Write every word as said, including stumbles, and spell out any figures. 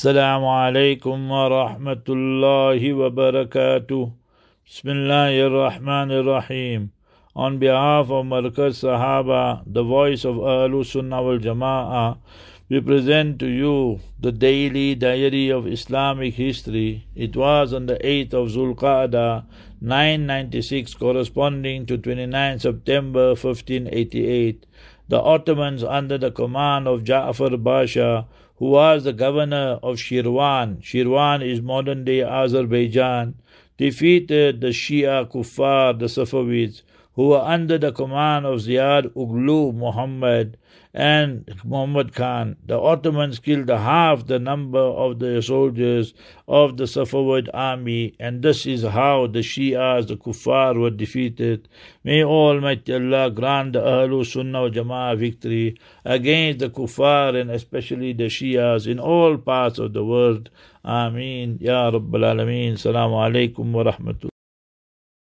السلام عليكم ورحمة الله وبركاته. بسم الله الرحمن الرحيم. On behalf of Markaz Sahaba, the voice of Ahlus Sunnah wal Jamaah, we present to you the daily diary of Islamic history. It was on the eighth of Zulqaadah, nine ninety-six, corresponding to the twenty-ninth of September fifteen eighty-eight. The Ottomans, under the command of Ja'far Basha, who was the governor of Shirwan — Shirwan is modern-day Azerbaijan — defeated the Shia Kuffar, the Safavids, who were under the command of Ziyad Uglu Muhammad and Muhammad Khan. The Ottomans killed half the number of the soldiers of the Safavid army, and this is how the Shias, the Kuffar, were defeated. May Almighty Allah grant the Ahlus Sunnah wal Jamaah victory against the Kuffar and especially the Shias in all parts of the world. Ameen. Ya Rabbil Alameen. Assalamu alaikum wa rahmatullah.